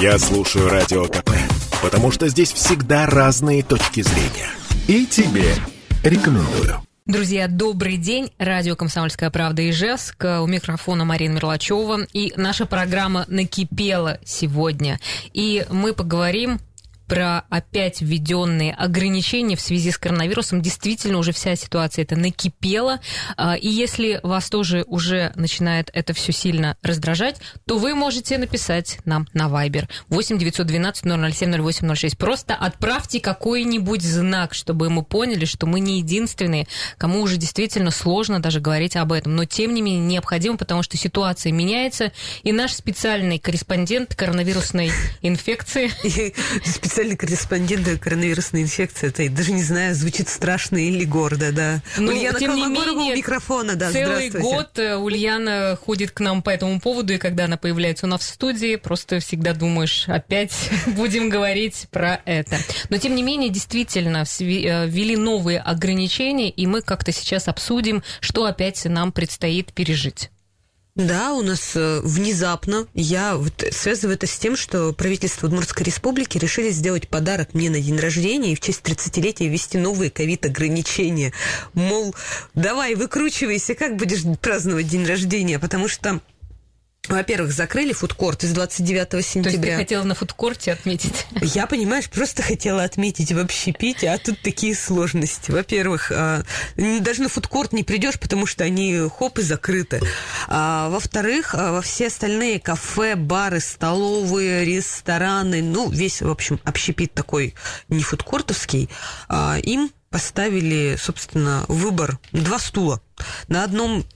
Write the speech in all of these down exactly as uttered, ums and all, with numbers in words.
Я слушаю Радио КП, потому что здесь всегда разные точки зрения. И тебе рекомендую. Друзья, добрый день. Радио «Комсомольская правда» Ижевск. У микрофона Марина Мерлачева. И наша программа накипела сегодня. И мы поговорим про опять введенные ограничения в связи с коронавирусом. Действительно, уже вся ситуация это накипела. И если вас тоже уже начинает это все сильно раздражать, то вы можете написать нам на Viber восемь девятьсот двенадцать ноль ноль семь ноль восемь ноль шесть. Просто отправьте какой-нибудь знак, чтобы мы поняли, что мы не единственные, кому уже действительно сложно даже говорить об этом. Но, тем не менее, необходимо, потому что ситуация меняется. И наш специальный корреспондент коронавирусной инфекции... Специальный корреспондент коронавирусной инфекции, это, я даже не знаю, звучит страшно или гордо, да. Ну, Ульяна Колмогорова у микрофона, да, целый год Ульяна ходит к нам по этому поводу, и когда она появляется у нас в студии, просто всегда думаешь, опять будем говорить про это. Но, тем не менее, действительно, ввели новые ограничения, и мы как-то сейчас обсудим, что опять нам предстоит пережить. Да, у нас внезапно, я вот связываю это с тем, что правительство Удмуртской республики решили сделать подарок мне на день рождения и в честь тридцатилетия ввести новые ковид-ограничения. Мол, давай, выкручивайся, как будешь праздновать день рождения, потому что... Во-первых, закрыли фудкорт с двадцать девятого сентября. То есть ты хотела на фудкорте отметить? Я, понимаешь, просто хотела отметить в общепите, а тут такие сложности. Во-первых, даже на фудкорт не придешь, потому что они хоп и закрыты. Во-вторых, во все остальные кафе, бары, столовые, рестораны, ну, весь, в общем, общепит такой не фудкортовский, им поставили, собственно, выбор. Два стула. На одном...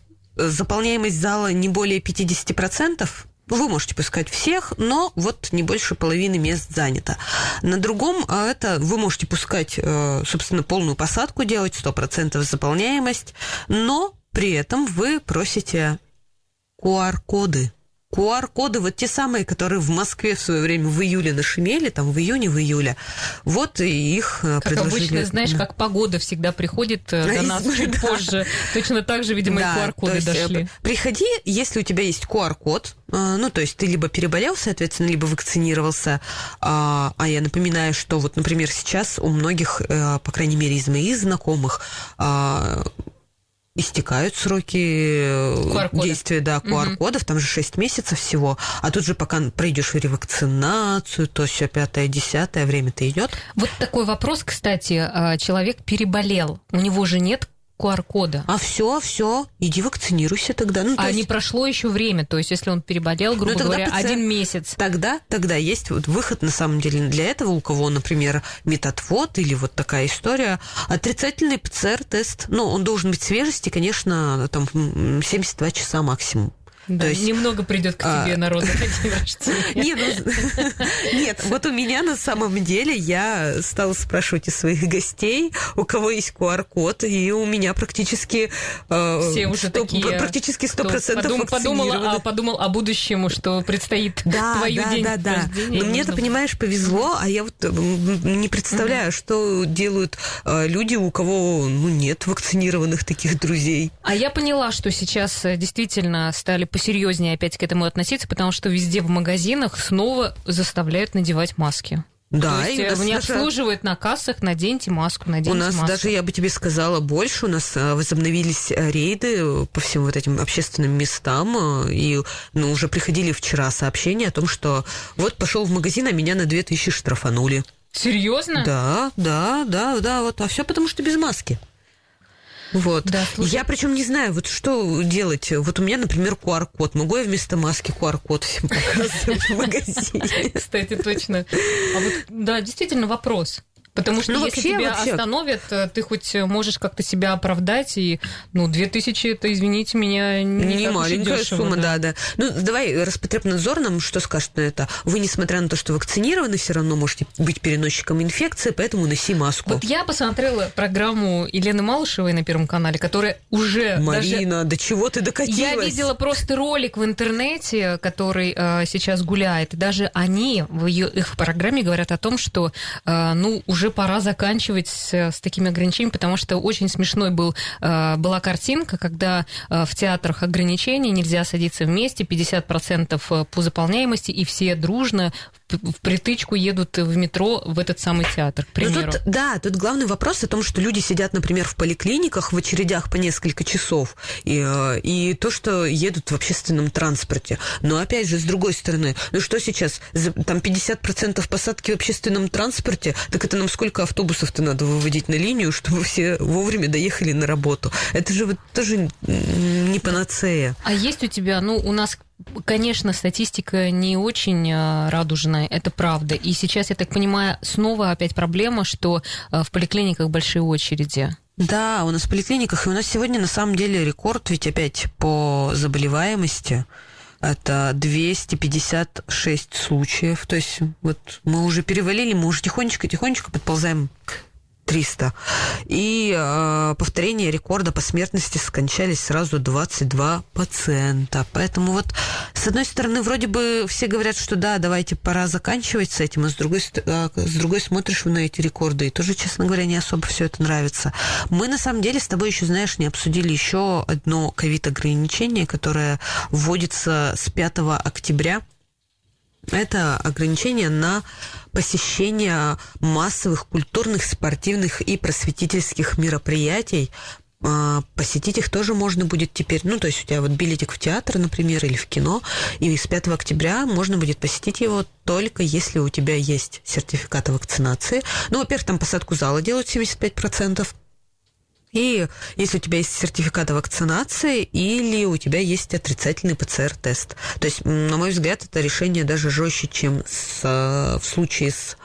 Заполняемость зала не более пятьдесят процентов. Вы можете пускать всех, но вот не больше половины мест занято. На другом это вы можете пускать, собственно, полную посадку делать, сто процентов заполняемость, но при этом вы просите ку ар коды. ку ар коды, вот те самые, которые в Москве в свое время в июле нашумели, там в июне, в июле, вот и их как предложили. Как обычно, знаешь, да. Как погода всегда приходит до а нас из... чуть да. позже. Точно так же, видимо, да, и ку ар коды дошли. Приходи, если у тебя есть ку ар код, ну, то есть ты либо переболел, соответственно, либо вакцинировался, а я напоминаю, что вот, например, сейчас у многих, по крайней мере, из моих знакомых, истекают сроки действия, да, ку ар кодов, угу. Там же шесть месяцев всего, а тут же пока пройдешь ревакцинацию, то все пятое, десятое, время-то идет. Вот такой вопрос, кстати, человек переболел, у него же нет ку ар кода. А все, все, иди вакцинируйся тогда. Ну, то а есть... не прошло еще время, то есть если он переболел, грубо ну, говоря, пациент... один месяц. Тогда, тогда есть вот выход, на самом деле, для этого, у кого, например, метатвод или вот такая история, отрицательный пэ цэ эр тест, ну, он должен быть свежести, конечно, там, семьдесят два часа максимум. Да, то есть, немного придет к тебе а... народу на день рождения. Нет, вот у меня на самом деле я стала спрашивать из своих гостей, у кого есть ку ар код, и у меня практически практически сто процентов вакцинированы. Подумал о будущем, что предстоит твою день рождения. Да, да, да. Но мне это, понимаешь, повезло, а я вот не представляю, что делают люди, у кого нет вакцинированных таких друзей. А я поняла, что сейчас действительно стали по серьезнее опять к этому относиться, потому что везде в магазинах снова заставляют надевать маски. Да, то есть не обслуживают на кассах, наденьте маску, наденьте маску. У нас маску. Даже, я бы тебе сказала, больше. У нас возобновились рейды по всем вот этим общественным местам. И ну, уже приходили вчера сообщения о том, что вот пошел в магазин, а меня на две тысячи штрафанули. Серьезно? Да, да, да, да. Вот. А все потому, что без маски. Вот. Да, я причем не знаю, вот что делать. Вот у меня, например, ку ар код. Могу я вместо маски ку ар код всем показывать в магазине? Кстати, точно. А вот, да, действительно вопрос. Потому что ну, если вообще, тебя вообще... остановят, ты хоть можешь как-то себя оправдать, и, ну, две тысячи, это, извините меня, не, не маленькая дешево, сумма, да. да, да. Ну, давай, Роспотребнадзор нам что скажет на это? Вы, несмотря на то, что вакцинированы, все равно можете быть переносчиком инфекции, поэтому носи маску. Вот я посмотрела программу Елены Малышевой на Первом канале, которая уже... Марина, даже... до чего ты докатилась? Я видела просто ролик в интернете, который э, сейчас гуляет, и даже они в ее, их программе говорят о том, что, э, ну, уже пора заканчивать с, с такими ограничениями, потому что очень смешной был, э, была картинка, когда э, в театрах ограничений, нельзя садиться вместе, пятьдесят процентов по заполняемости, и все дружно в притычку едут в метро в этот самый театр, к примеру. Тут, да, тут главный вопрос о том, что люди сидят, например, в поликлиниках в очередях по несколько часов, и, и то, что едут в общественном транспорте. Но опять же, с другой стороны, ну что сейчас, там пятьдесят процентов посадки в общественном транспорте, так это нам сколько автобусов-то надо выводить на линию, чтобы все вовремя доехали на работу? Это же вот тоже не панацея. А есть у тебя, ну, у нас... Конечно, статистика не очень радужная, это правда. И сейчас, я так понимаю, снова опять проблема, что в поликлиниках большие очереди. Да, у нас в поликлиниках, и у нас сегодня на самом деле рекорд, ведь опять по заболеваемости. Это двести пятьдесят шесть случаев. То есть вот мы уже перевалили, мы уже тихонечко-тихонечко подползаем к триста. И э, повторение рекорда по смертности скончались сразу двадцать два пациента. Поэтому вот, с одной стороны, вроде бы все говорят, что да, давайте, пора заканчивать с этим, а с другой, э, с другой смотришь на эти рекорды, и тоже, честно говоря, не особо все это нравится. Мы, на самом деле, с тобой еще, знаешь, не обсудили еще одно ковид-ограничение, которое вводится с пятого октября. Это ограничение на посещение массовых культурных, спортивных и просветительских мероприятий. Посетить их тоже можно будет теперь. Ну, то есть у тебя вот билетик в театр, например, или в кино, и с пятого октября можно будет посетить его только если у тебя есть сертификат о вакцинации. Ну, во-первых, там посадку зала делают семьдесят пять процентов. И если у тебя есть сертификат о вакцинации или у тебя есть отрицательный ПЦР-тест. То есть, на мой взгляд, это решение даже жестче, чем с, в случае с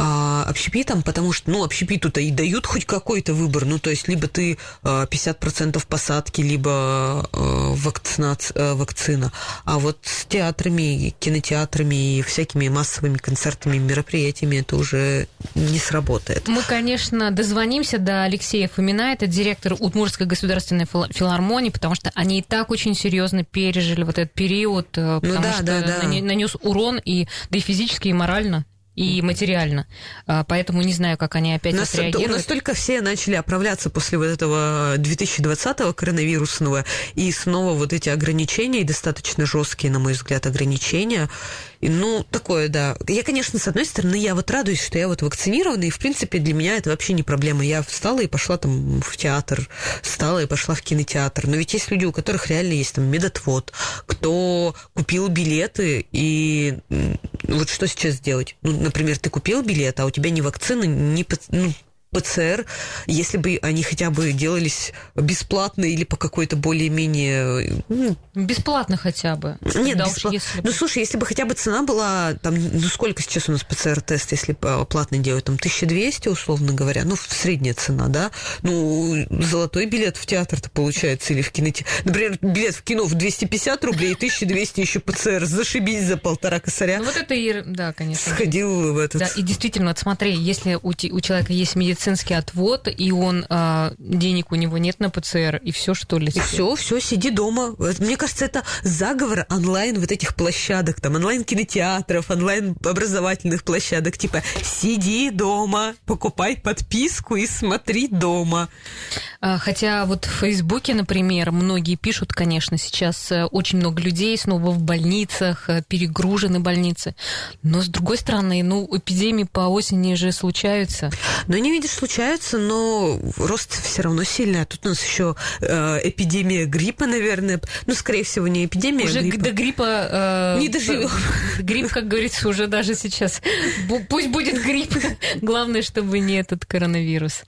а, общепитом, потому что, ну, общепиту-то и дают хоть какой-то выбор. Ну, то есть, либо ты пятьдесят процентов посадки, либо вакцина, вакцина. А вот с театрами, кинотеатрами и всякими массовыми концертами, мероприятиями это уже... не сработает. Мы, конечно, дозвонимся до Алексея Фомина, это директор Удмуртской государственной филармонии, потому что они и так очень серьезно пережили вот этот период, потому ну да, что да, да. нанес урон и, да и физически, и морально, и материально. Поэтому не знаю, как они опять Нас, отреагируют. У нас только все начали оправляться после вот этого две тысячи двадцатого коронавирусного, и снова вот эти ограничения, и достаточно жесткие, на мой взгляд, ограничения. И, ну, такое, да. Я, конечно, с одной стороны, я вот радуюсь, что я вот вакцинирована, и, в принципе, для меня это вообще не проблема. Я встала и пошла там в театр, встала и пошла в кинотеатр. Но ведь есть люди, у которых реально есть там медотвод, кто купил билеты, и вот что сейчас делать? Ну, например, ты купил билет, а у тебя ни вакцины, ни... Ну, ПЦР, если бы они хотя бы делались бесплатно или по какой-то более-менее... Бесплатно хотя бы. Нет, да бесплатно. Если... Ну, слушай, если бы хотя бы цена была... Там, ну, сколько сейчас у нас ПЦР-тест, если платно делать? Там тысяча двести, условно говоря. Ну, средняя цена, да? Ну, золотой билет в театр-то получается или в кинотеатр. Например, билет в кино в двести пятьдесят рублей, тысяча двести еще ПЦР. Зашибись за полтора косаря. Ну, вот это и... Да, конечно. Сходил в этот... Да, и действительно, вот смотри, если у, у человека есть медицинская медицинский отвод, и он а, денег у него нет на ПЦР, и все что ли? И все, все, сиди дома. Мне кажется, это заговор онлайн вот этих площадок, там, онлайн-кинотеатров, онлайн-образовательных площадок, типа сиди дома, покупай подписку и смотри дома. Хотя вот в Фейсбуке, например, многие пишут, конечно, сейчас очень много людей снова в больницах, перегружены больницы, но с другой стороны, ну, эпидемии по осени же случаются. Но не видишь, случаются, но рост все равно сильный. А тут у нас еще э, эпидемия гриппа, наверное. Ну, скорее всего, не эпидемия, а гриппа. Уже до гриппа... Э, не доживем. Грипп, как говорится, уже даже сейчас. Пусть будет грипп. Главное, чтобы не этот коронавирус.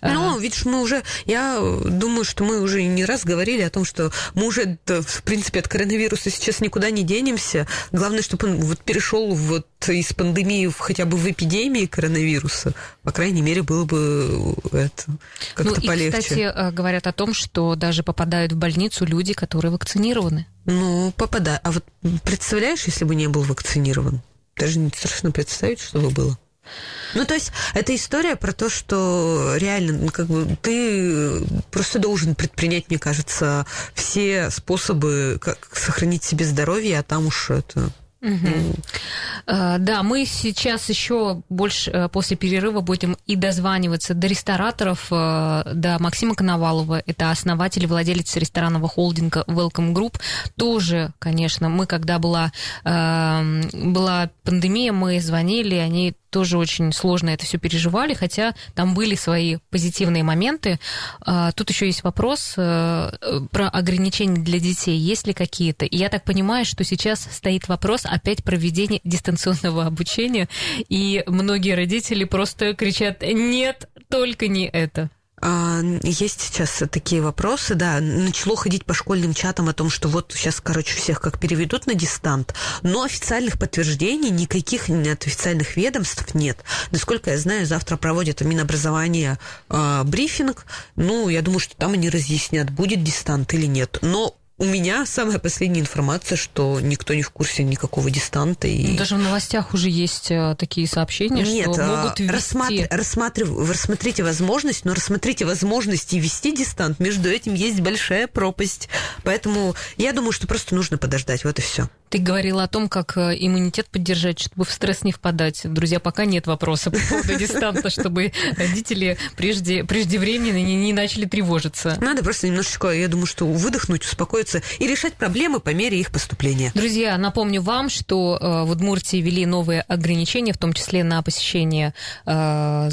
Ну, видишь, мы уже... Я думаю, что мы уже не раз говорили о том, что мы уже, в принципе, от коронавируса сейчас никуда не денемся. Главное, чтобы он вот перешел вот из пандемии в, хотя бы в эпидемии коронавируса. По крайней мере, было бы это как-то ну, полегче. И, кстати, говорят о том, что даже попадают в больницу люди, которые вакцинированы. Ну, попадают. А вот представляешь, если бы не был вакцинирован? Даже не страшно представить, что бы было. Ну, то есть, это история про то, что реально, как бы, ты просто должен предпринять, мне кажется, все способы, как сохранить себе здоровье, а там уж это... Угу. Да, мы сейчас еще больше после перерыва будем и дозваниваться до рестораторов, до Максима Коновалова, это основатель и владелец ресторанного холдинга Welcome Group. Тоже, конечно, мы, когда была, была пандемия, мы звонили, они тоже очень сложно это все переживали, хотя там были свои позитивные моменты. Тут еще есть вопрос про ограничения для детей. Есть ли какие-то? И я так понимаю, что сейчас стоит вопрос опять проведения дистанционного обучения, и многие родители просто кричат: «Нет, только не это». Есть сейчас такие вопросы, да, начало ходить по школьным чатам о том, что вот сейчас, короче, всех как переведут на дистант, но официальных подтверждений никаких от официальных ведомств нет. Насколько я знаю, завтра проводят Минобразование э, брифинг, ну, я думаю, что там они разъяснят, будет дистант или нет, но у меня самая последняя информация, что никто не в курсе никакого дистанта. И... Даже в новостях уже есть такие сообщения, Нет, что могут ввести... Рассматр... Рассматр... Рассмотрите возможность, но рассмотрите возможности ввести дистант. Между этим есть большая пропасть. Поэтому я думаю, что просто нужно подождать. Вот и все. Ты говорила о том, как иммунитет поддержать, чтобы в стресс не впадать. Друзья, пока нет вопроса по поводу дистанта, чтобы родители прежде, преждевременно не, не начали тревожиться. Надо просто немножечко, я думаю, что выдохнуть, успокоиться и решать проблемы по мере их поступления. Друзья, напомню вам, что э, в Удмуртии ввели новые ограничения, в том числе на посещение э, Ф-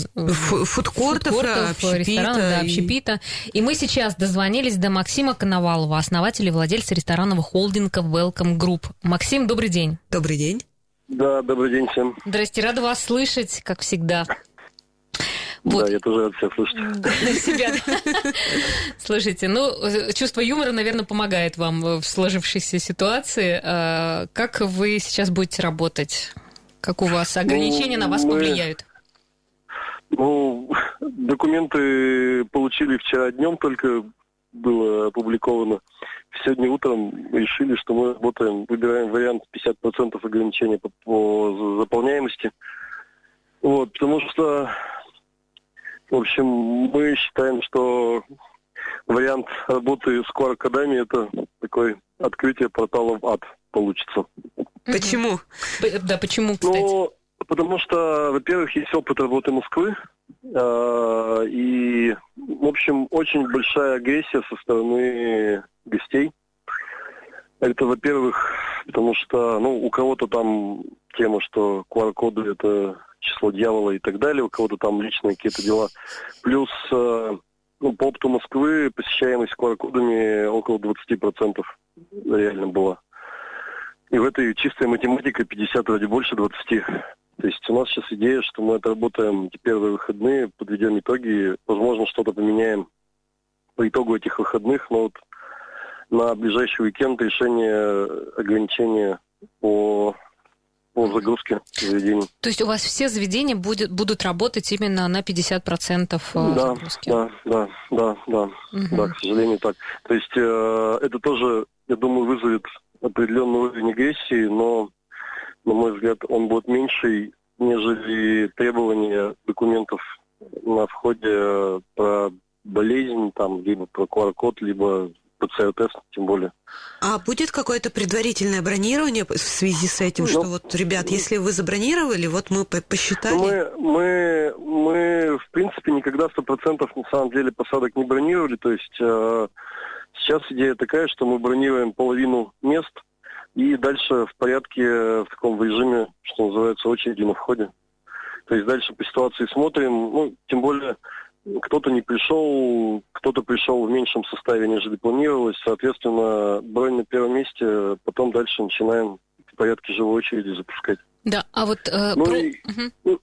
фудкортов, фудкортов общепита, ресторанов, и... Да, общепита. И мы сейчас дозвонились до Максима Коновалова, основателя и владельца ресторанного холдинга Welcome Group. Максим, добрый день. Добрый день. Да, добрый день всем. Здрасте, рада вас слышать, как всегда. Вот. Да, я тоже рад себя слышать. Для себя. Слушайте, ну, чувство юмора, наверное, помогает вам в сложившейся ситуации. Как вы сейчас будете работать? Как у вас ограничения ну, на вас мы... повлияют? Ну, документы получили вчера днем, только было опубликовано. Сегодня утром решили, что мы работаем, выбираем вариант пятьдесят процентов ограничения по, по заполняемости. Вот, потому что, в общем, мы считаем, что вариант работы с ку ар-кодами – это такое открытие портала в ад получится. Почему? Да, почему, кстати? Ну, потому что, во-первых, есть опыт работы Москвы. И, в общем, очень большая агрессия со стороны гостей. Это, во-первых, потому что, ну, у кого-то там тема, что ку ар-коды – это число дьявола и так далее, у кого-то там личные какие-то дела. Плюс, ну, по опыту Москвы посещаемость ку ар-кодами около двадцать процентов реально была. И в этой чистой математике пятьдесят ради больше двадцати. То есть у нас сейчас идея, что мы отработаем первые выходные, подведем итоги, возможно, что-то поменяем по итогу этих выходных, но вот на ближайший уикенд решение ограничения по, по загрузке заведений. То есть у вас все заведения будет, будут работать именно на пятьдесят процентов да, загрузки? Да, да, да, да, угу. Да, к сожалению, так. То есть э, это тоже, я думаю, вызовет определенный уровень агрессии, но... на мой взгляд, он будет меньше, нежели требования документов на входе про болезнь, там, либо про ку ар-код, либо пэ цэ эр-тест, тем более. А будет какое-то предварительное бронирование в связи с этим, ну, что вот, ребят, если вы забронировали, вот мы посчитали? Мы, мы, мы в принципе, никогда сто процентов на самом деле посадок не бронировали, то есть э, сейчас идея такая, что мы бронируем половину мест, и дальше в порядке, в таком режиме, что называется, очереди на входе. То есть дальше по ситуации смотрим. Ну, тем более, кто-то не пришел, кто-то пришел в меньшем составе, нежели планировалось. Соответственно, бронь на первом месте, потом дальше начинаем в порядке живой очереди запускать. Да, а вот... Э, ну, про... и, угу.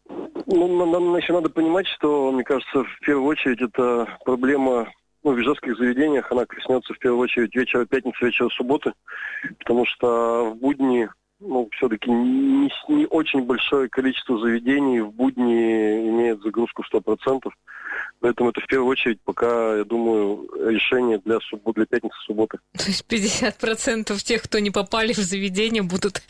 ну, нам еще надо понимать, что, мне кажется, в первую очередь это проблема... Ну, в ижевских заведениях она коснется в первую очередь вечера пятницы, вечера субботы, потому что в будни, ну, все-таки не, не очень большое количество заведений в будни имеет загрузку сто процентов. Поэтому это в первую очередь пока, я думаю, решение для, суббо- для пятницы-субботы. То есть пятьдесят процентов тех, кто не попали в заведение, будут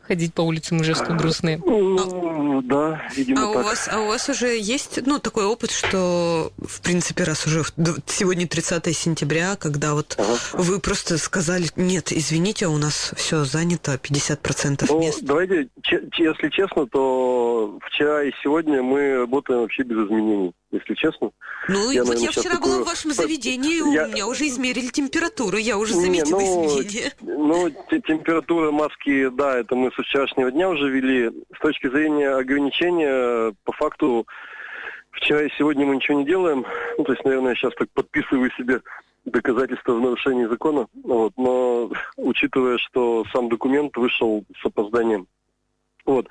ходить по улицам ижевским грустные? Ну, Ну да, видимо а так. У вас, а у вас уже есть ну, такой опыт, что, в принципе, раз уже сегодня тридцатое сентября, когда вот ага. вы просто сказали, нет, извините, у нас все занято, пятьдесят процентов ну, мест. Давайте, че- если честно, то вчера и сегодня мы работаем вообще без изменений, если честно. Ну, я, вот наверное, я вчера такую... была в вашем заведении, я... у меня уже измерили температуру, я уже заметила Не, ну, изменения. Ну, т- температура, маски, да, это мы со вчерашнего дня уже вели. С точки зрения ограничения, по факту, вчера и сегодня мы ничего не делаем. Ну, то есть, наверное, я сейчас так подписываю себе доказательства в нарушении закона. Вот. Но, учитывая, что сам документ вышел с опозданием, вот.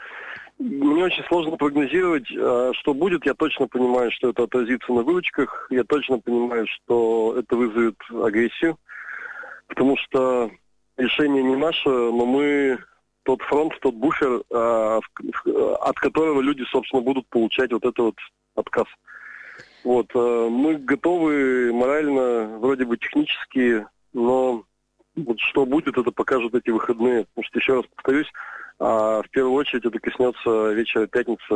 Мне очень сложно прогнозировать, что будет. Я точно понимаю, что это отразится на выручках. Я точно понимаю, что это вызовет агрессию. Потому что решение не наше, но мы тот фронт, тот буфер, от которого люди, собственно, будут получать вот этот вот отказ. Вот. Мы готовы морально, вроде бы технически, но вот что будет, это покажут эти выходные. Потому что, еще раз повторюсь, а в первую очередь это коснется вечера пятницы,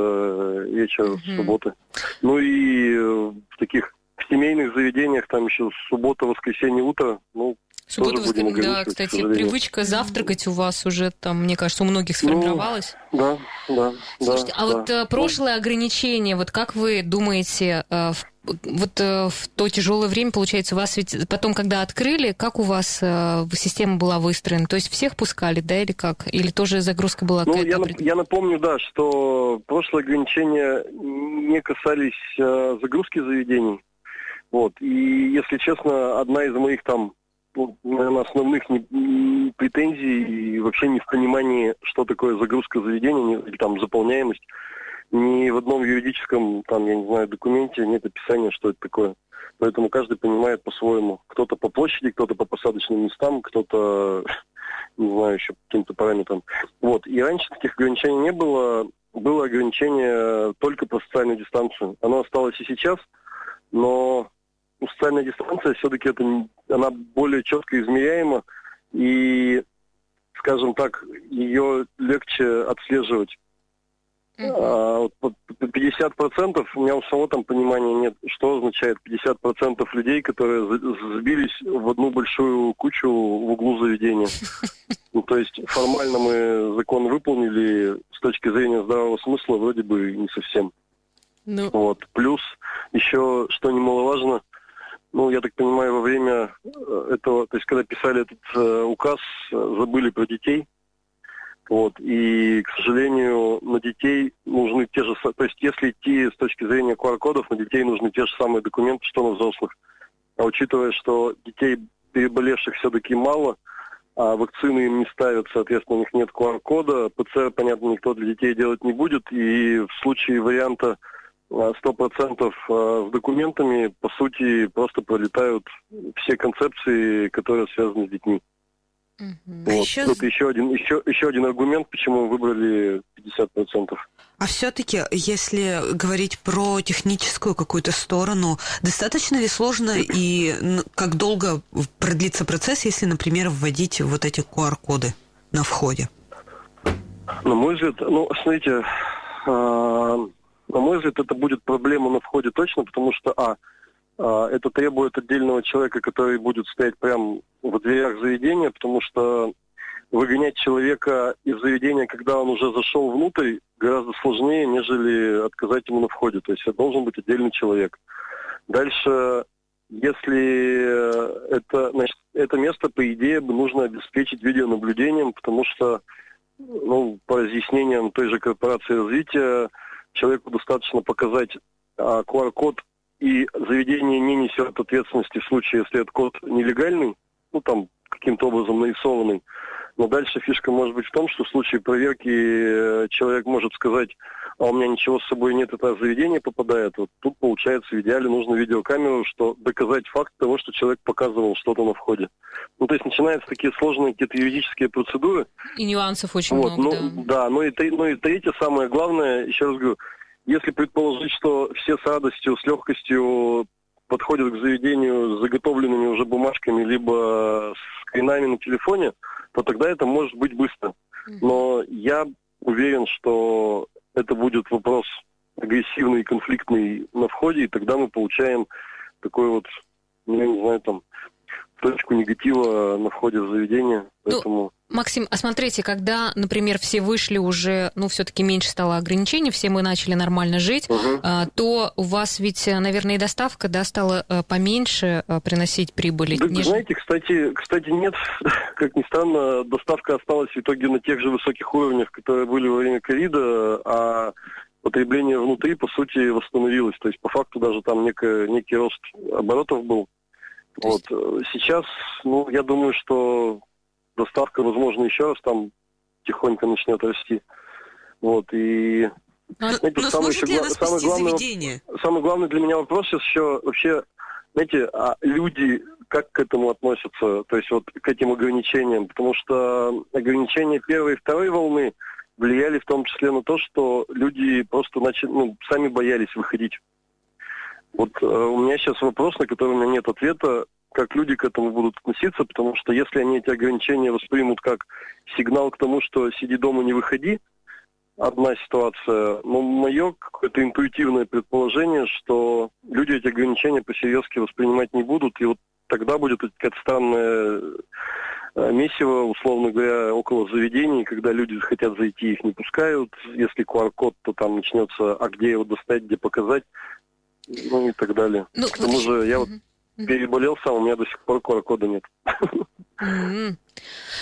вечера mm-hmm. субботы. Ну и в таких семейных заведениях там еще суббота, воскресенье, утро. Ну, суббота, воскресенье, да, кстати, привычка завтракать у вас уже там, мне кажется, у многих сформировалась. Ну, да, да. Слушайте, да, а да. вот да. прошлое ограничение, вот как вы думаете, вот в то тяжелое время, получается, у вас ведь потом, когда открыли, как у вас э, система была выстроена? То есть всех пускали, да, или как? Или тоже загрузка была? Ну, я, нап- я напомню, да, что прошлые ограничения не касались э, загрузки заведений. Вот. И, если честно, одна из моих там, ну, наверное, основных не, не претензий и вообще не в понимании, что такое загрузка заведений или там заполняемость. Ни в одном юридическом, там, я не знаю, документе нет описания, что это такое. Поэтому каждый понимает по-своему. Кто-то по площади, кто-то по посадочным местам, кто-то, не знаю, еще по каким-то параметрам. Вот. И раньше таких ограничений не было. Было ограничение только про социальную дистанцию. Оно осталось и сейчас, но социальная дистанция все-таки это, она более четко измеряема. И, скажем так, ее легче отслеживать. Uh-huh. пятьдесят процентов у меня у самого там понимания нет, что означает пятьдесят процентов людей, которые сбились в одну большую кучу в углу заведения. Ну, то есть формально мы закон выполнили с точки зрения здравого смысла вроде бы не совсем. No. Вот. Плюс еще, что немаловажно, ну, я так понимаю, во время этого, то есть когда писали этот э, указ, забыли про детей. Вот. И, к сожалению, на детей нужны те же... То есть, если идти с точки зрения ку ар-кодов, на детей нужны те же самые документы, что на взрослых. А учитывая, что детей, переболевших, все-таки мало, а вакцины им не ставят, соответственно, у них нет ку ар-кода, пэ цэ эр, понятно, никто для детей делать не будет. И в случае варианта сто процентов с документами, по сути, просто пролетают все концепции, которые связаны с детьми. Вот. А еще... Тут еще один, еще, еще один аргумент, почему выбрали пятьдесят процентов. А все-таки, если говорить про техническую какую-то сторону, достаточно ли сложно и как долго продлится процесс, если, например, вводить вот эти ку ар-коды на входе? На мой взгляд, ну, смотрите, на мой взгляд, это будет проблема на входе точно, потому что, а, это требует отдельного человека, который будет стоять прямо в дверях заведения, потому что выгонять человека из заведения, когда он уже зашел внутрь, гораздо сложнее, нежели отказать ему на входе. То есть это должен быть отдельный человек. Дальше, если это, значит, это место, по идее, нужно обеспечить видеонаблюдением, потому что, ну, по разъяснениям той же корпорации развития, человеку достаточно показать ку ар-код, и заведение не несет ответственности в случае, если этот код нелегальный, ну там каким-то образом нарисованный. Но дальше фишка может быть в том, что в случае проверки человек может сказать, а у меня ничего с собой нет, это заведение попадает. Вот тут, получается, в идеале нужно видеокамеру, что доказать факт того, что человек показывал что-то на входе. Ну, то есть начинаются такие сложные какие-то юридические процедуры. И нюансов очень вот, много, ну, да. Да, ну и, ну и третье, самое главное, еще раз говорю, если предположить, что все с радостью, с легкостью подходят к заведению с заготовленными уже бумажками, либо с скринами на телефоне, то тогда это может быть быстро. Но я уверен, что это будет вопрос агрессивный, конфликтный на входе, и тогда мы получаем такой вот, ну, я не знаю, там, точку негатива на входе в заведение. Поэтому... Максим, а смотрите, когда, например, все вышли уже, ну, все-таки меньше стало ограничений, все мы начали нормально жить, угу. то у вас ведь, наверное, и доставка, да, стала поменьше приносить прибыли? Да, неж... знаете, кстати, кстати, нет, как ни странно, доставка осталась в итоге на тех же высоких уровнях, которые были во время ковида, а потребление внутри, по сути, восстановилось. То есть, по факту, даже там некий, некий рост оборотов был. Вот. Сейчас, ну, я думаю, что доставка, возможно, еще раз там тихонько начнет расти. Вот, и... Но, знаете, но самый, еще, гла- самый, главный, самый главный для меня вопрос сейчас еще вообще, знаете, а люди как к этому относятся, то есть вот к этим ограничениям, потому что ограничения первой и второй волны влияли в том числе на то, что люди просто начали, ну, сами боялись выходить. Вот э, у меня сейчас вопрос, на который у меня нет ответа, как люди к этому будут относиться, потому что если они эти ограничения воспримут как сигнал к тому, что сиди дома, не выходи, одна ситуация, но мое какое-то интуитивное предположение, что люди эти ограничения по-серьезски воспринимать не будут, и вот тогда будет какая-то странная месиво, условно говоря, около заведений, когда люди хотят зайти, их не пускают, если ку ар код, то там начнется, а где его достать, где показать, ну и так далее. Ну, к тому вот... же я вот mm-hmm. переболел сам, у меня до сих пор ку ар кода нет. Mm-hmm.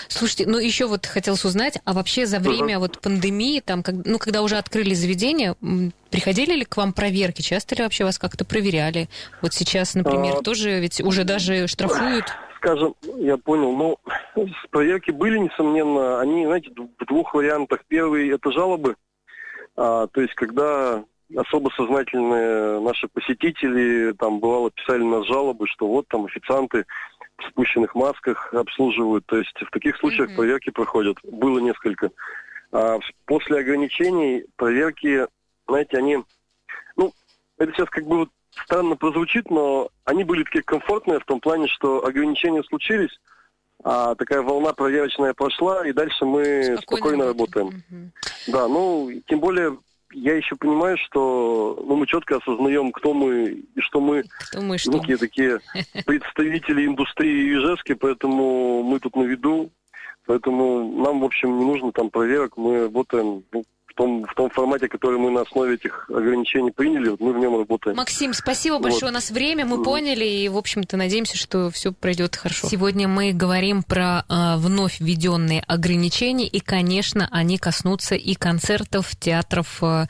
Слушайте, ну еще вот хотелось узнать, а вообще за время uh-huh. вот пандемии, там, как, ну когда уже открыли заведения, приходили ли к вам проверки? Часто ли вообще вас как-то проверяли? Вот сейчас, например, uh-huh. тоже ведь уже даже штрафуют. Скажем, я понял, но проверки были, несомненно, они, знаете, в двух вариантах. Первый – это жалобы, а, то есть когда... Особо сознательные наши посетители, там, бывало, писали на жалобы, что вот там официанты в спущенных масках обслуживают. То есть в таких случаях mm-hmm. проверки проходят. Было несколько. А после ограничений проверки, знаете, они... Ну, это сейчас как бы вот странно прозвучит, но они были такие комфортные в том плане, что ограничения случились, а такая волна проверочная прошла, и дальше мы спокойно, спокойно работаем. Mm-hmm. Да, ну, тем более... Я еще понимаю, что ну, мы четко осознаем, кто мы и что мы, мы что? Некие такие представители индустрии Ижевской, поэтому мы тут на виду, поэтому нам, в общем, не нужно там проверок, мы работаем... Ну, В том, в том формате, который мы на основе этих ограничений приняли, вот мы в нем работаем. Максим, спасибо большое, вот. У нас время, мы поняли, и, в общем-то, надеемся, что все пройдет хорошо. Сегодня мы говорим про э, вновь введенные ограничения, и, конечно, они коснутся и концертов, театров, э,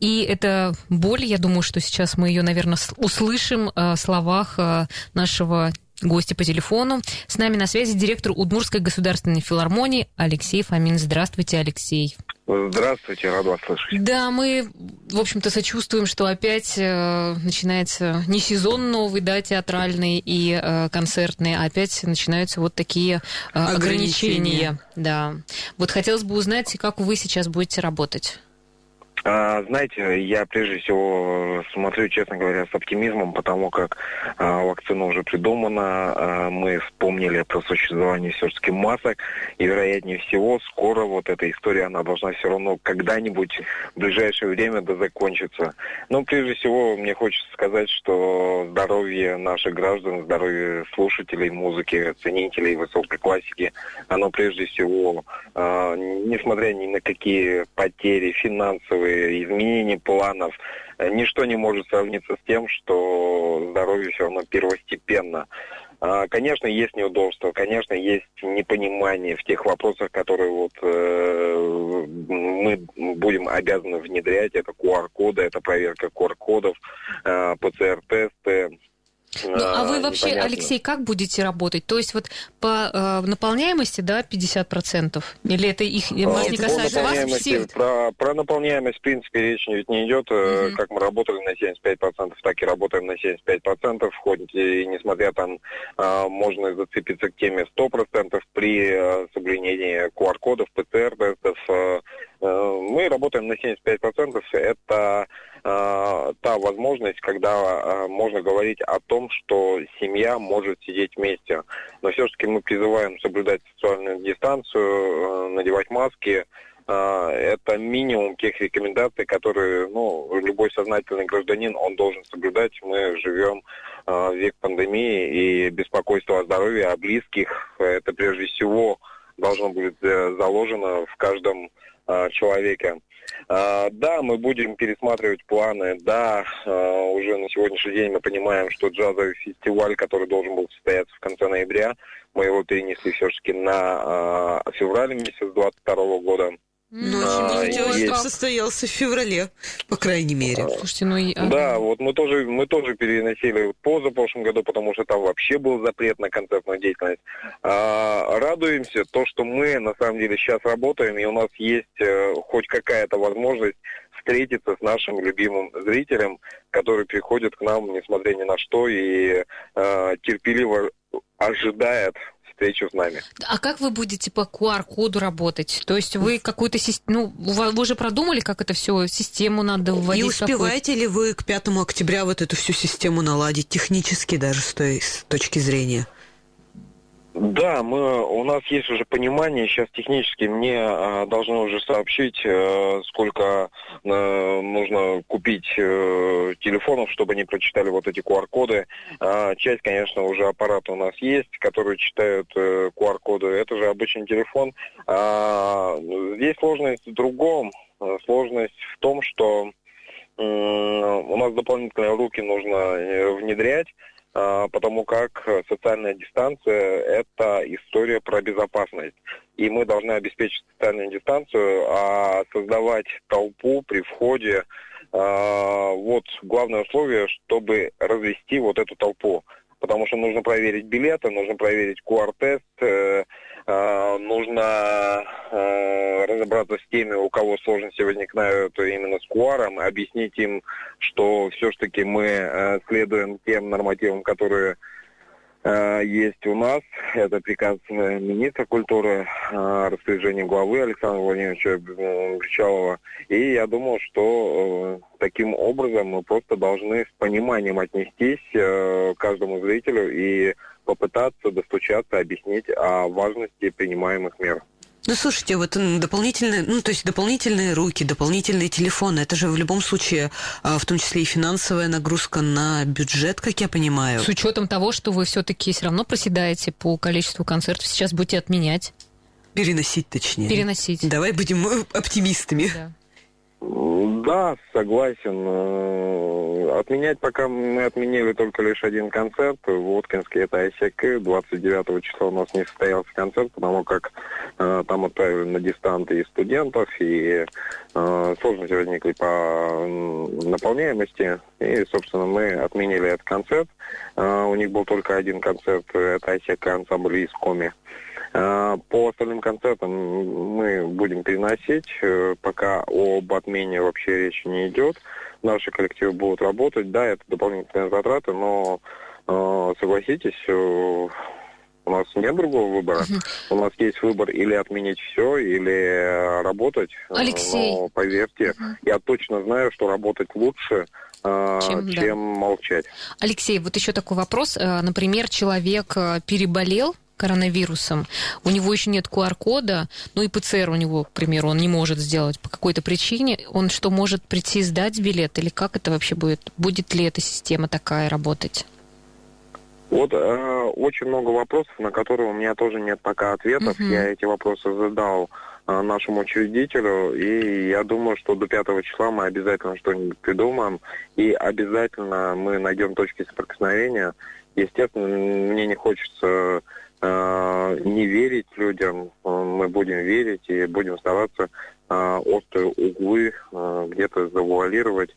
и это боль, я думаю, что сейчас мы ее, наверное, услышим э, в словах э, нашего гостя по телефону. С нами на связи директор Удмуртской государственной филармонии Алексей Фомин. Здравствуйте, Алексей. Здравствуйте, рад вас слышать. Да, мы, в общем-то, сочувствуем, что опять э, начинается не сезон новый, да, театральный и э, концертный, а опять начинаются вот такие э, ограничения. ограничения. Да. Вот хотелось бы узнать, как вы сейчас будете работать. А, знаете, я прежде всего смотрю, честно говоря, с оптимизмом, потому как а, вакцина уже придумана, а, мы вспомнили про существование все-таки масок, и, вероятнее всего, скоро вот эта история, она должна все равно когда-нибудь в ближайшее время дозакончиться. Но прежде всего мне хочется сказать, что здоровье наших граждан, здоровье слушателей музыки, ценителей высокой классики, оно прежде всего, а, несмотря ни на какие потери финансовые, изменение планов, ничто не может сравниться с тем, что здоровье все равно первостепенно. Конечно, есть неудобства, конечно, есть непонимание в тех вопросах, которые вот э, мы будем обязаны внедрять. Это ку ар коды, это проверка ку ар кодов, э, пэ цэ эр тесты. Ну, а, а вы вообще, непонятно. Алексей, как будете работать? То есть вот по э, наполняемости, да, пятьдесят процентов? Или это их, может, не касается вас? Все... Про, про наполняемость, в принципе, речь ведь не идет. Угу. Как мы работали на семьдесят пять процентов, так и работаем на семьдесят пять процентов. Хоть и несмотря там, э, можно зацепиться к теме сто процентов при соблюдении ку ар кодов, пэ цэ эр тестов. Э, э, мы работаем на семьдесят пять процентов. Это... та возможность, когда можно говорить о том, что семья может сидеть вместе. Но все-таки мы призываем соблюдать социальную дистанцию, надевать маски, это минимум тех рекомендаций, которые, ну, любой сознательный гражданин, он должен соблюдать. Мы живем в век пандемии, и беспокойство о здоровье, о близких, это прежде всего должно быть заложено в каждом человеке. Да, мы будем пересматривать планы. Да, уже на сегодняшний день мы понимаем, что джазовый фестиваль, который должен был состояться в конце ноября, мы его перенесли все-таки на февраль месяц двадцать второго года. Ну, очень хотелось, чтобы состоялся в феврале, по крайней мере. Слушайте, ну и... Да, вот мы тоже, мы тоже переносили позапрошлом году, потому что там вообще был запрет на концертную деятельность. А, радуемся, то, что мы на самом деле сейчас работаем, и у нас есть э, хоть какая-то возможность встретиться с нашим любимым зрителем, который приходит к нам, несмотря ни на что, и э, терпеливо ожидает встречу с нами. А как вы будете по ку ар коду работать? То есть вы какую-то систему... Ну, вы уже продумали, как это все, систему надо вводить? И успеваете какую-то... ли вы к пятого октября вот эту всю систему наладить, технически даже с, той, с точки зрения? Да, мы, у нас есть уже понимание, сейчас технически мне а, должны уже сообщить, а, сколько а, нужно купить а, телефонов, чтобы они прочитали вот эти ку ар коды. А, часть, конечно, уже аппарата у нас есть, которые читают а, ку ар коды. Это же обычный телефон. А, здесь сложность в другом. Сложность в том, что а, у нас дополнительные руки нужно внедрять, потому как социальная дистанция – это история про безопасность. И мы должны обеспечить социальную дистанцию, а создавать толпу при входе – вот главное условие, чтобы развести вот эту толпу. Потому что нужно проверить билеты, нужно проверить ку ар тест, нужно разобраться с теми, у кого сложности возникают именно с ку ар, объяснить им, что все-таки мы следуем тем нормативам, которые есть у нас. Это приказ министра культуры, распоряжение главы Александра Владимировича Бречалова. И я думаю, что таким образом мы просто должны с пониманием отнестись к каждому зрителю и попытаться достучаться, объяснить о важности принимаемых мер. Ну, слушайте, вот дополнительные, ну, то есть дополнительные руки, дополнительные телефоны, это же в любом случае, в том числе и финансовая нагрузка на бюджет, как я понимаю. С учетом того, что вы все-таки все равно проседаете по количеству концертов, сейчас будете отменять. Переносить, точнее. Переносить. Давай будем оптимистами. Да. Да, согласен. Отменять пока мы отменили только лишь один концерт. В Воткинске это Айсек. двадцать девятого числа у нас не состоялся концерт, потому как э, там отправили на дистанты и студентов, и э, сложности возникли по наполняемости. И, собственно, мы отменили этот концерт. Э, у них был только один концерт. Это Айсек ансамбль из Коми. По остальным концертам мы будем переносить, пока об отмене вообще речи не идет. Наши коллективы будут работать, да, это дополнительные затраты, но согласитесь, у нас нет другого выбора. Угу. У нас есть выбор или отменить все, или работать. Алексей. Но поверьте, угу. я точно знаю, что работать лучше, чем, чем да. молчать. Алексей, вот еще такой вопрос. Например, человек переболел коронавирусом, у него еще нет ку ар кода, ну и пэ цэ эр у него, к примеру, он не может сделать по какой-то причине, он что, может прийти и сдать билет, или как это вообще будет? Будет ли эта система такая работать? Вот э, очень много вопросов, на которые у меня тоже нет пока ответов. Uh-huh. Я эти вопросы задал э, нашему учредителю, и я думаю, что до пятого числа мы обязательно что-нибудь придумаем, и обязательно мы найдем точки соприкосновения. Естественно, мне не хочется не верить людям, мы будем верить и будем стараться острые углы где-то завуалировать.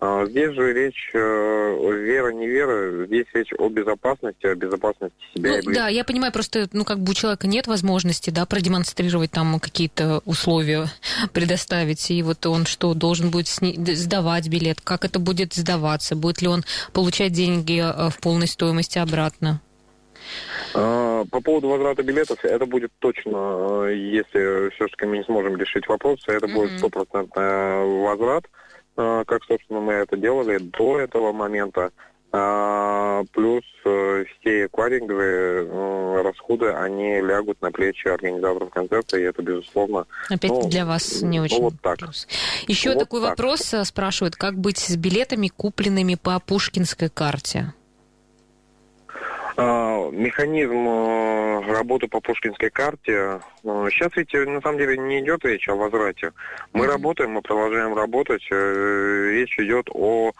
Здесь же речь вера, не вера, здесь речь о безопасности, о безопасности себя. Ну, и близких. Да, я понимаю, просто, ну, как бы у человека нет возможности, да, продемонстрировать там какие-то условия, предоставить, и вот он что, должен будет сни- сдавать билет, как это будет сдаваться, будет ли он получать деньги в полной стоимости обратно? По поводу возврата билетов, это будет точно, если все-таки мы не сможем решить вопросы, это mm-hmm. будет стопроцентный возврат, как, собственно, мы это делали до этого момента. Плюс все эквайринговые расходы, они лягут на плечи организаторов концерта, и это, безусловно... Опять ну, для вас не очень ну, вот так. Плюс. Еще вот такой так. вопрос спрашивают, как быть с билетами, купленными по пушкинской карте? Механизм работы по пушкинской карте... Сейчас ведь, на самом деле, не идет речь о возврате. Мы mm-hmm. работаем, мы продолжаем работать. Речь идет о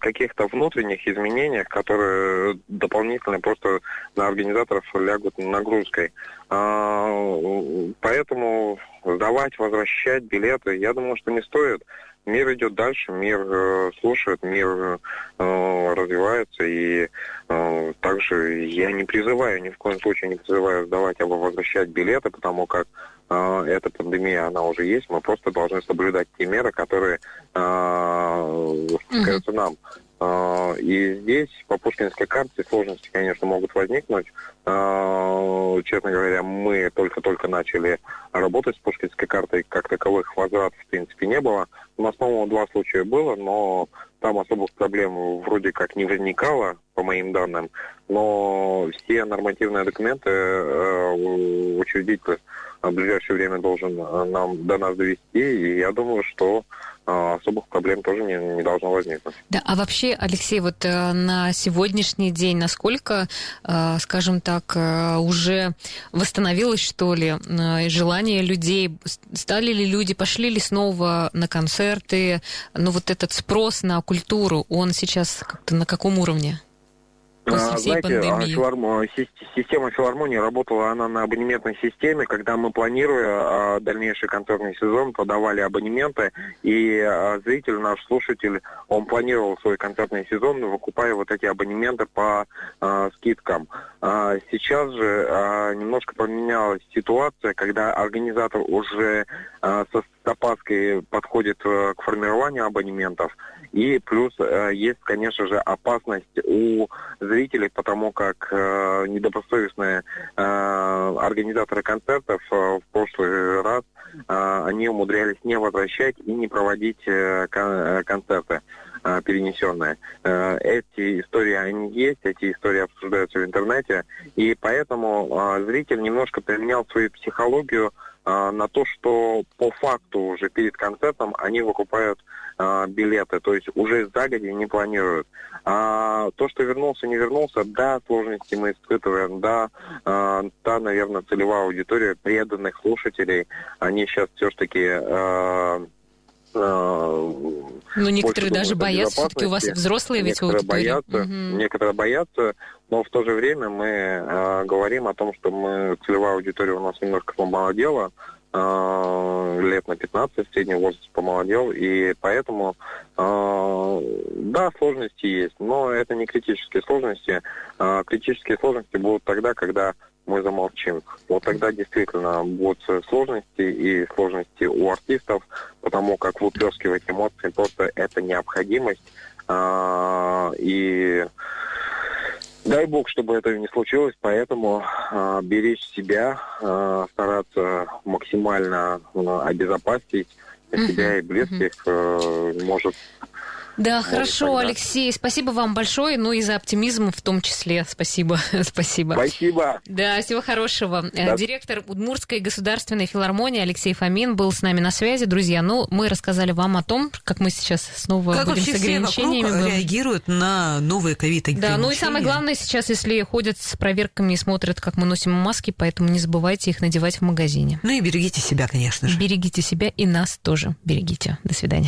каких-то внутренних изменениях, которые дополнительно просто на организаторов лягут нагрузкой. Поэтому сдавать, возвращать билеты, я думаю, что не стоит. Мир идет дальше, мир слушает, мир развивается. И также я не призываю, ни в коем случае не призываю сдавать, а возвращать билеты, потому как эта пандемия, она уже есть. Мы просто должны соблюдать те меры, которые кажутся нам. И здесь по пушкинской карте сложности, конечно, могут возникнуть. Честно говоря, мы только-только начали работать с пушкинской картой. Как таковых возвратов, в принципе, не было. У нас, по-моему, два случая было, но там особых проблем вроде как не возникало, по моим данным. Но все нормативные документы учредитель в ближайшее время должен нам до нас довести. И я думаю, что особых проблем тоже не, не должно возникнуть. Да, а вообще, Алексей, вот на сегодняшний день насколько, скажем так, уже восстановилось, что ли, желание людей? Стали ли люди, пошли ли снова на концерты? Ну, вот этот спрос на культуру, он сейчас как-то на каком уровне? Знаете, филарм... система филармонии работала она на абонементной системе, когда мы, планируя дальнейший концертный сезон, подавали абонементы, и зритель, наш слушатель, он планировал свой концертный сезон, выкупая вот эти абонементы по а, скидкам. А, сейчас же а, немножко поменялась ситуация, когда организатор уже а, со опаской подходит к формированию абонементов. И плюс есть, конечно же, опасность у зрителей, потому как недобросовестные организаторы концертов в прошлый раз они умудрялись не возвращать и не проводить концерты перенесенные. Эти истории, они есть, эти истории обсуждаются в интернете, и поэтому зритель немножко применял свою психологию на то, что по факту уже перед концертом они выкупают а, билеты, то есть уже загодя не планируют. А то, что вернулся, не вернулся, да, сложности мы испытываем, да, а, та, наверное, целевая аудитория преданных слушателей, они сейчас все-таки... А, Ну, некоторые даже боятся, все-таки у вас взрослые ведь аудитории. Угу. Некоторые боятся, но в то же время мы э, говорим о том, что мы, целевая аудитория у нас немножко помолодела, э, лет на пятнадцать, средний возраст помолодел, и поэтому, э, да, сложности есть, но это не критические сложности. Э, критические сложности будут тогда, когда мы замолчим. Вот тогда действительно будут сложности, и сложности у артистов, потому как выплескивать эмоции просто это необходимость. И дай бог, чтобы этого не случилось, поэтому беречь себя, стараться максимально обезопасить себя и близких, может... Да, Может, хорошо, тогда. Алексей, спасибо вам большое, ну и за оптимизм в том числе. Спасибо, спасибо. Спасибо. Да, всего хорошего. Да. Директор Удмуртской государственной филармонии Алексей Фомин был с нами на связи. Друзья, ну, мы рассказали вам о том, как мы сейчас снова как будем с ограничениями. Как вообще реагируют на новые ковид-ограничения. Да, ну и самое главное сейчас, если ходят с проверками и смотрят, как мы носим маски, поэтому не забывайте их надевать в магазине. Ну и берегите себя, конечно же. Берегите себя и нас тоже берегите. До свидания.